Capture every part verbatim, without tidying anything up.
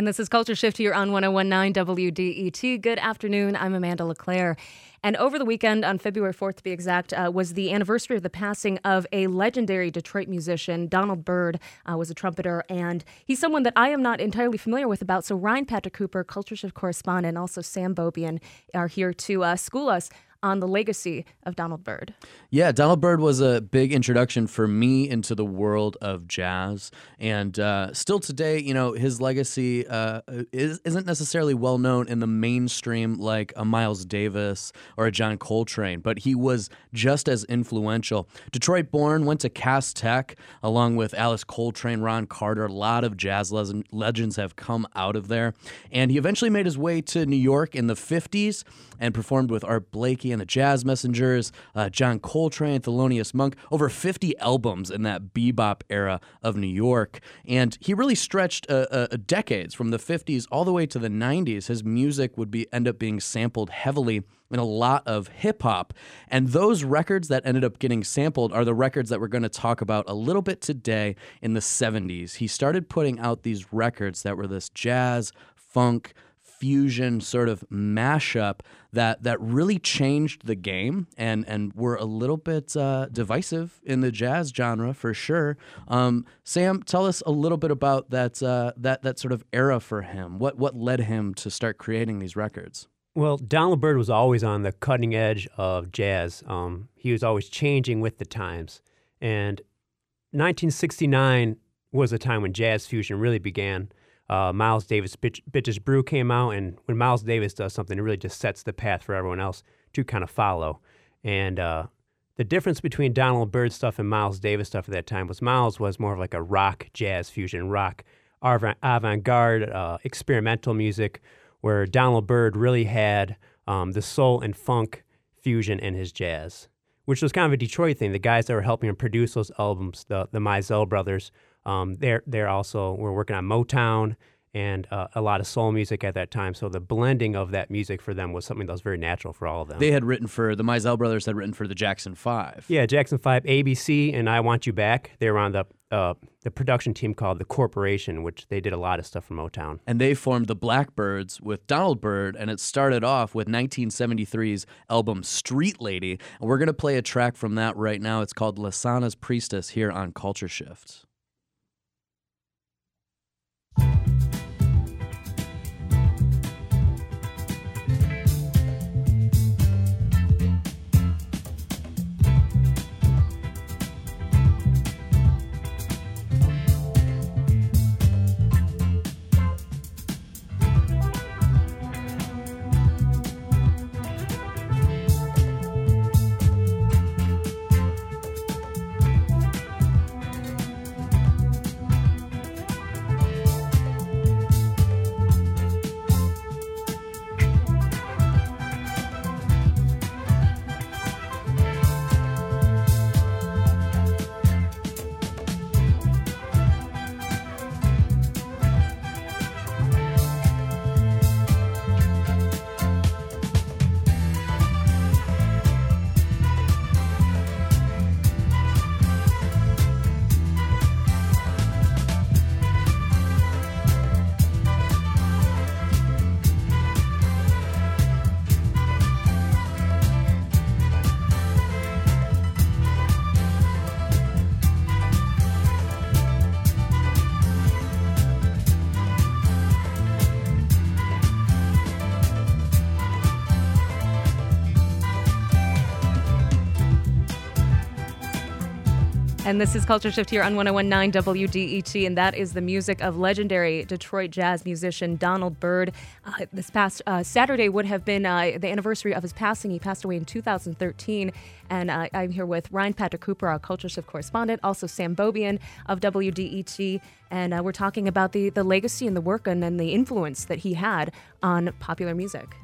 And this is Culture Shift here on one oh one point nine W D E T. Good afternoon. I'm Amanda LeClaire. And over the weekend, on February fourth to be exact, uh, was the anniversary of the passing of a legendary Detroit musician. Donald Byrd uh, was a trumpeter, and he's someone that I am not entirely familiar with about. So Ryan Patrick Cooper, Culture Shift correspondent, also Sam Bobian are here to uh, school us on the legacy of Donald Byrd. Yeah, Donald Byrd was a big introduction for me into the world of jazz. And uh, still today, you know, his legacy uh, is, isn't necessarily well known in the mainstream like a Miles Davis or a John Coltrane, but he was just as influential. Detroit-born, went to Cass Tech along with Alice Coltrane, Ron Carter. A lot of jazz le- legends have come out of there. And he eventually made his way to New York in the fifties and performed with Art Blakey and the Jazz Messengers, uh, John Coltrane, Thelonious Monk, over fifty albums in that bebop era of New York. And he really stretched uh, uh, decades from the fifties all the way to the nineties. His music would be end up being sampled heavily in a lot of hip-hop. And those records that ended up getting sampled are the records that we're going to talk about a little bit today in the seventies. He started putting out these records that were this jazz, funk, fusion sort of mashup that that really changed the game and and were a little bit uh, divisive in the jazz genre for sure. Um, Sam, tell us a little bit about that uh, that that sort of era for him. What what led him to start creating these records? Well, Donald Byrd was always on the cutting edge of jazz. Um, he was always changing with the times, and nineteen sixty-nine was a time when jazz fusion really began. Uh, Miles Davis' Bitch, Bitches Brew came out, and when Miles Davis does something, it really just sets the path for everyone else to kind of follow. And uh, the difference between Donald Byrd stuff and Miles Davis stuff at that time was Miles was more of like a rock jazz fusion, rock avant-garde, uh, experimental music, where Donald Byrd really had um, the soul and funk fusion in his jazz, which was kind of a Detroit thing. The guys that were helping him produce those albums, the, the Mizell Brothers, Um, they're, they're also we're working on Motown and uh, a lot of soul music at that time. So the blending of that music for them was something that was very natural for all of them. They had written for, the Mizell Brothers had written for the Jackson five. Yeah, Jackson five, A B C, and I Want You Back. They were on the uh, the production team called The Corporation, which they did a lot of stuff for Motown. And they formed the Blackbirds with Donald Byrd, and it started off with nineteen seventy-three's album Street Lady. And we're going to play a track from that right now. It's called Lansana's Priestess here on Culture Shift. And this is Culture Shift here on one oh one point nine W D E T, and that is the music of legendary Detroit jazz musician Donald Byrd. Uh, this past uh, Saturday would have been uh, the anniversary of his passing. He passed away in two thousand thirteen, and uh, I'm here with Ryan Patrick Cooper, our Culture Shift correspondent, also Sam Bobian of W D E T, and uh, we're talking about the, the legacy and the work and, and the influence that he had on popular music.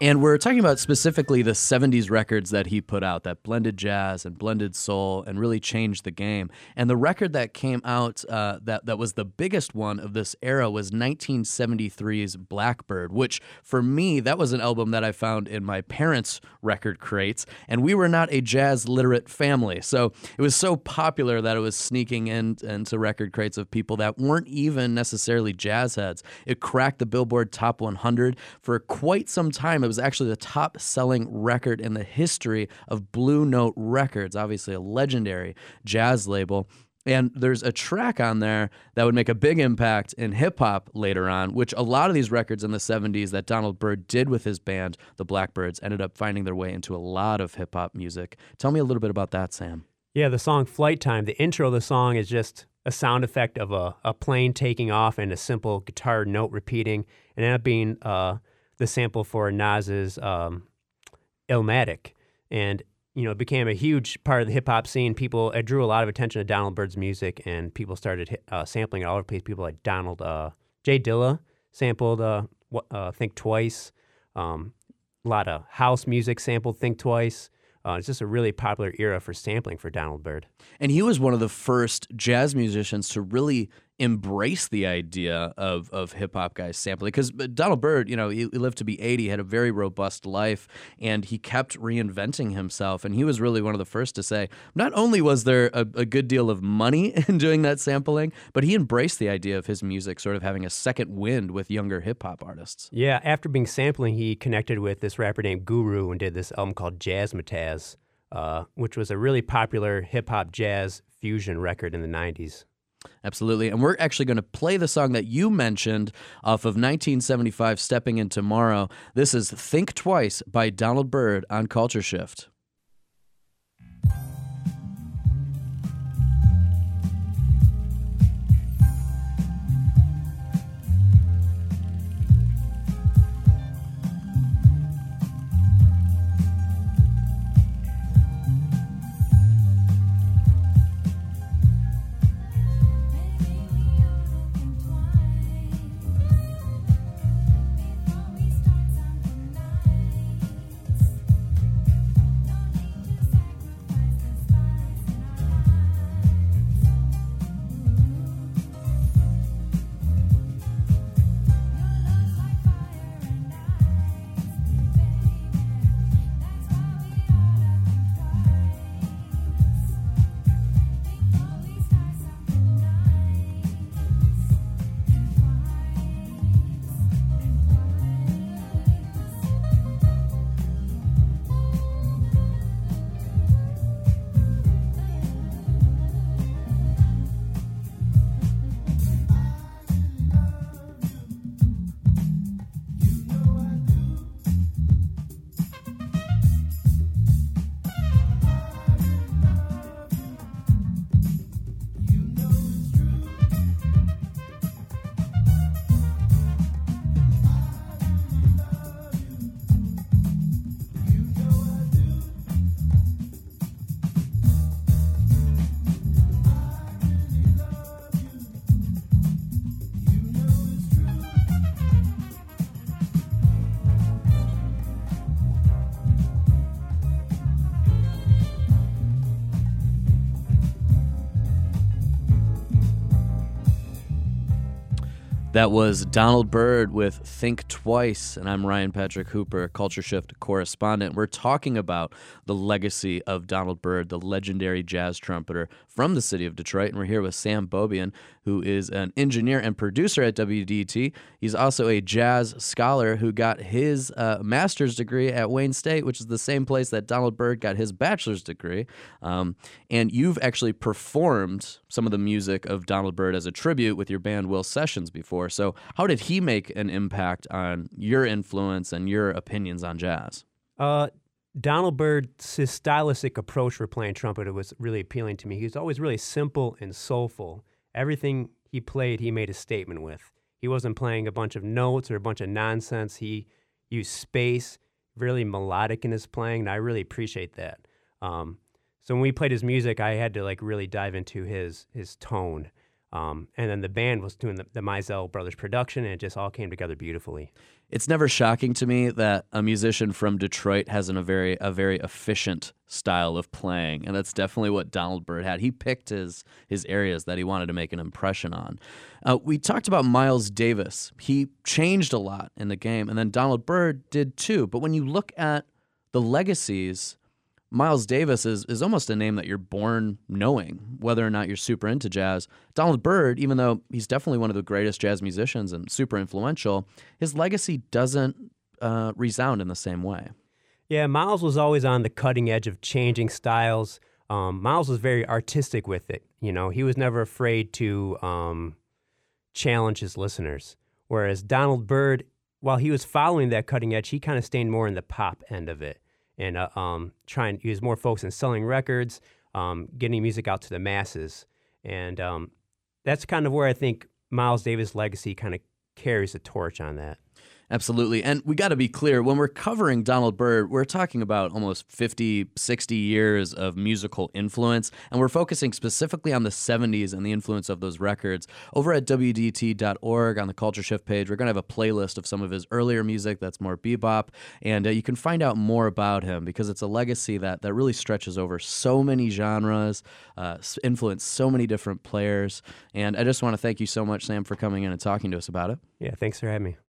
And we're talking about specifically the seventies records that he put out that blended jazz and blended soul and really changed the game. name. And the record that came out uh, that, that was the biggest one of this era was nineteen seventy-three's Blackbird, which for me, that was an album that I found in my parents' record crates, and we were not a jazz-literate family. So it was so popular that it was sneaking in, into record crates of people that weren't even necessarily jazz heads. It cracked the Billboard Top one hundred for quite some time. It was actually the top-selling record in the history of Blue Note Records, obviously a legendary jazz label. And there's a track on there that would make a big impact in hip-hop later on, which a lot of these records in the seventies that Donald Byrd did with his band, the Blackbirds, ended up finding their way into a lot of hip-hop music. Tell me a little bit about that, Sam. Yeah, the song Flight Time, the intro of the song is just a sound effect of a, a plane taking off and a simple guitar note repeating, and ended up being uh, the sample for Nas's um, Illmatic. And you know, it became a huge part of the hip-hop scene. People, it drew a lot of attention to Donald Byrd's music, and people started uh, sampling it all over the place. People like Donald, uh, J. Dilla sampled uh, uh, Think Twice. Um, a lot of house music sampled Think Twice. Uh, it's just a really popular era for sampling for Donald Byrd. And he was one of the first jazz musicians to really embrace the idea of, of hip-hop guys sampling. Because Donald Byrd, you know, he lived to be eighty, had a very robust life, and he kept reinventing himself. And he was really one of the first to say, not only was there a, a good deal of money in doing that sampling, but he embraced the idea of his music sort of having a second wind with younger hip-hop artists. Yeah, after being sampling, he connected with this rapper named Guru and did this album called Jazzmatazz, uh, which was a really popular hip-hop jazz fusion record in the nineties. Absolutely. And we're actually going to play the song that you mentioned off of nineteen seventy-five, Stepping in Tomorrow. This is Think Twice by Donald Byrd on Culture Shift. That was Donald Byrd with Think Twice, and I'm Ryan Patrick Hooper, Culture Shift correspondent. We're talking about the legacy of Donald Byrd, the legendary jazz trumpeter from the city of Detroit, and we're here with Sam Bobian, who is an engineer and producer at W D E T. He's also a jazz scholar who got his uh, master's degree at Wayne State, which is the same place that Donald Byrd got his bachelor's degree. Um, and you've actually performed some of the music of Donald Byrd as a tribute with your band Will Sessions before. So how did he make an impact on your influence and your opinions on jazz? Uh, Donald Byrd's his stylistic approach for playing trumpet was really appealing to me. He was always really simple and soulful. Everything he played, he made a statement with. He wasn't playing a bunch of notes or a bunch of nonsense. He used space, really melodic in his playing, and I really appreciate that. Um, so when we played his music, I had to like really dive into his his tone. Um, and then the band was doing the, the Mizell Brothers production, and it just all came together beautifully. it's never shocking to me that a musician from Detroit has an, a very a very efficient style of playing, and that's definitely what Donald Byrd had. He picked his his areas that he wanted to make an impression on. Uh, we talked about Miles Davis. He changed a lot in the game, and then Donald Byrd did too. But when you look at the legacies, Miles Davis is, is almost a name that you're born knowing, whether or not you're super into jazz. Donald Byrd, even though he's definitely one of the greatest jazz musicians and super influential, his legacy doesn't uh, resound in the same way. Yeah, Miles was always on the cutting edge of changing styles. Um, Miles was very artistic with it. You know, he was never afraid to um, challenge his listeners. Whereas Donald Byrd, while he was following that cutting edge, he kind of stayed more in the pop end of it. And uh, um, trying, he was more focused on selling records, um, getting music out to the masses. And um, that's kind of where I think Miles Davis' legacy kind of carries the torch on that. Absolutely. And we got to be clear, when we're covering Donald Byrd, we're talking about almost fifty, sixty years of musical influence. And we're focusing specifically on the seventies and the influence of those records. Over at W D E T dot org on the Culture Shift page, we're going to have a playlist of some of his earlier music that's more bebop. And uh, you can find out more about him because it's a legacy that, that really stretches over so many genres, uh, influenced so many different players. And I just want to thank you so much, Sam, for coming in and talking to us about it. Yeah, thanks for having me.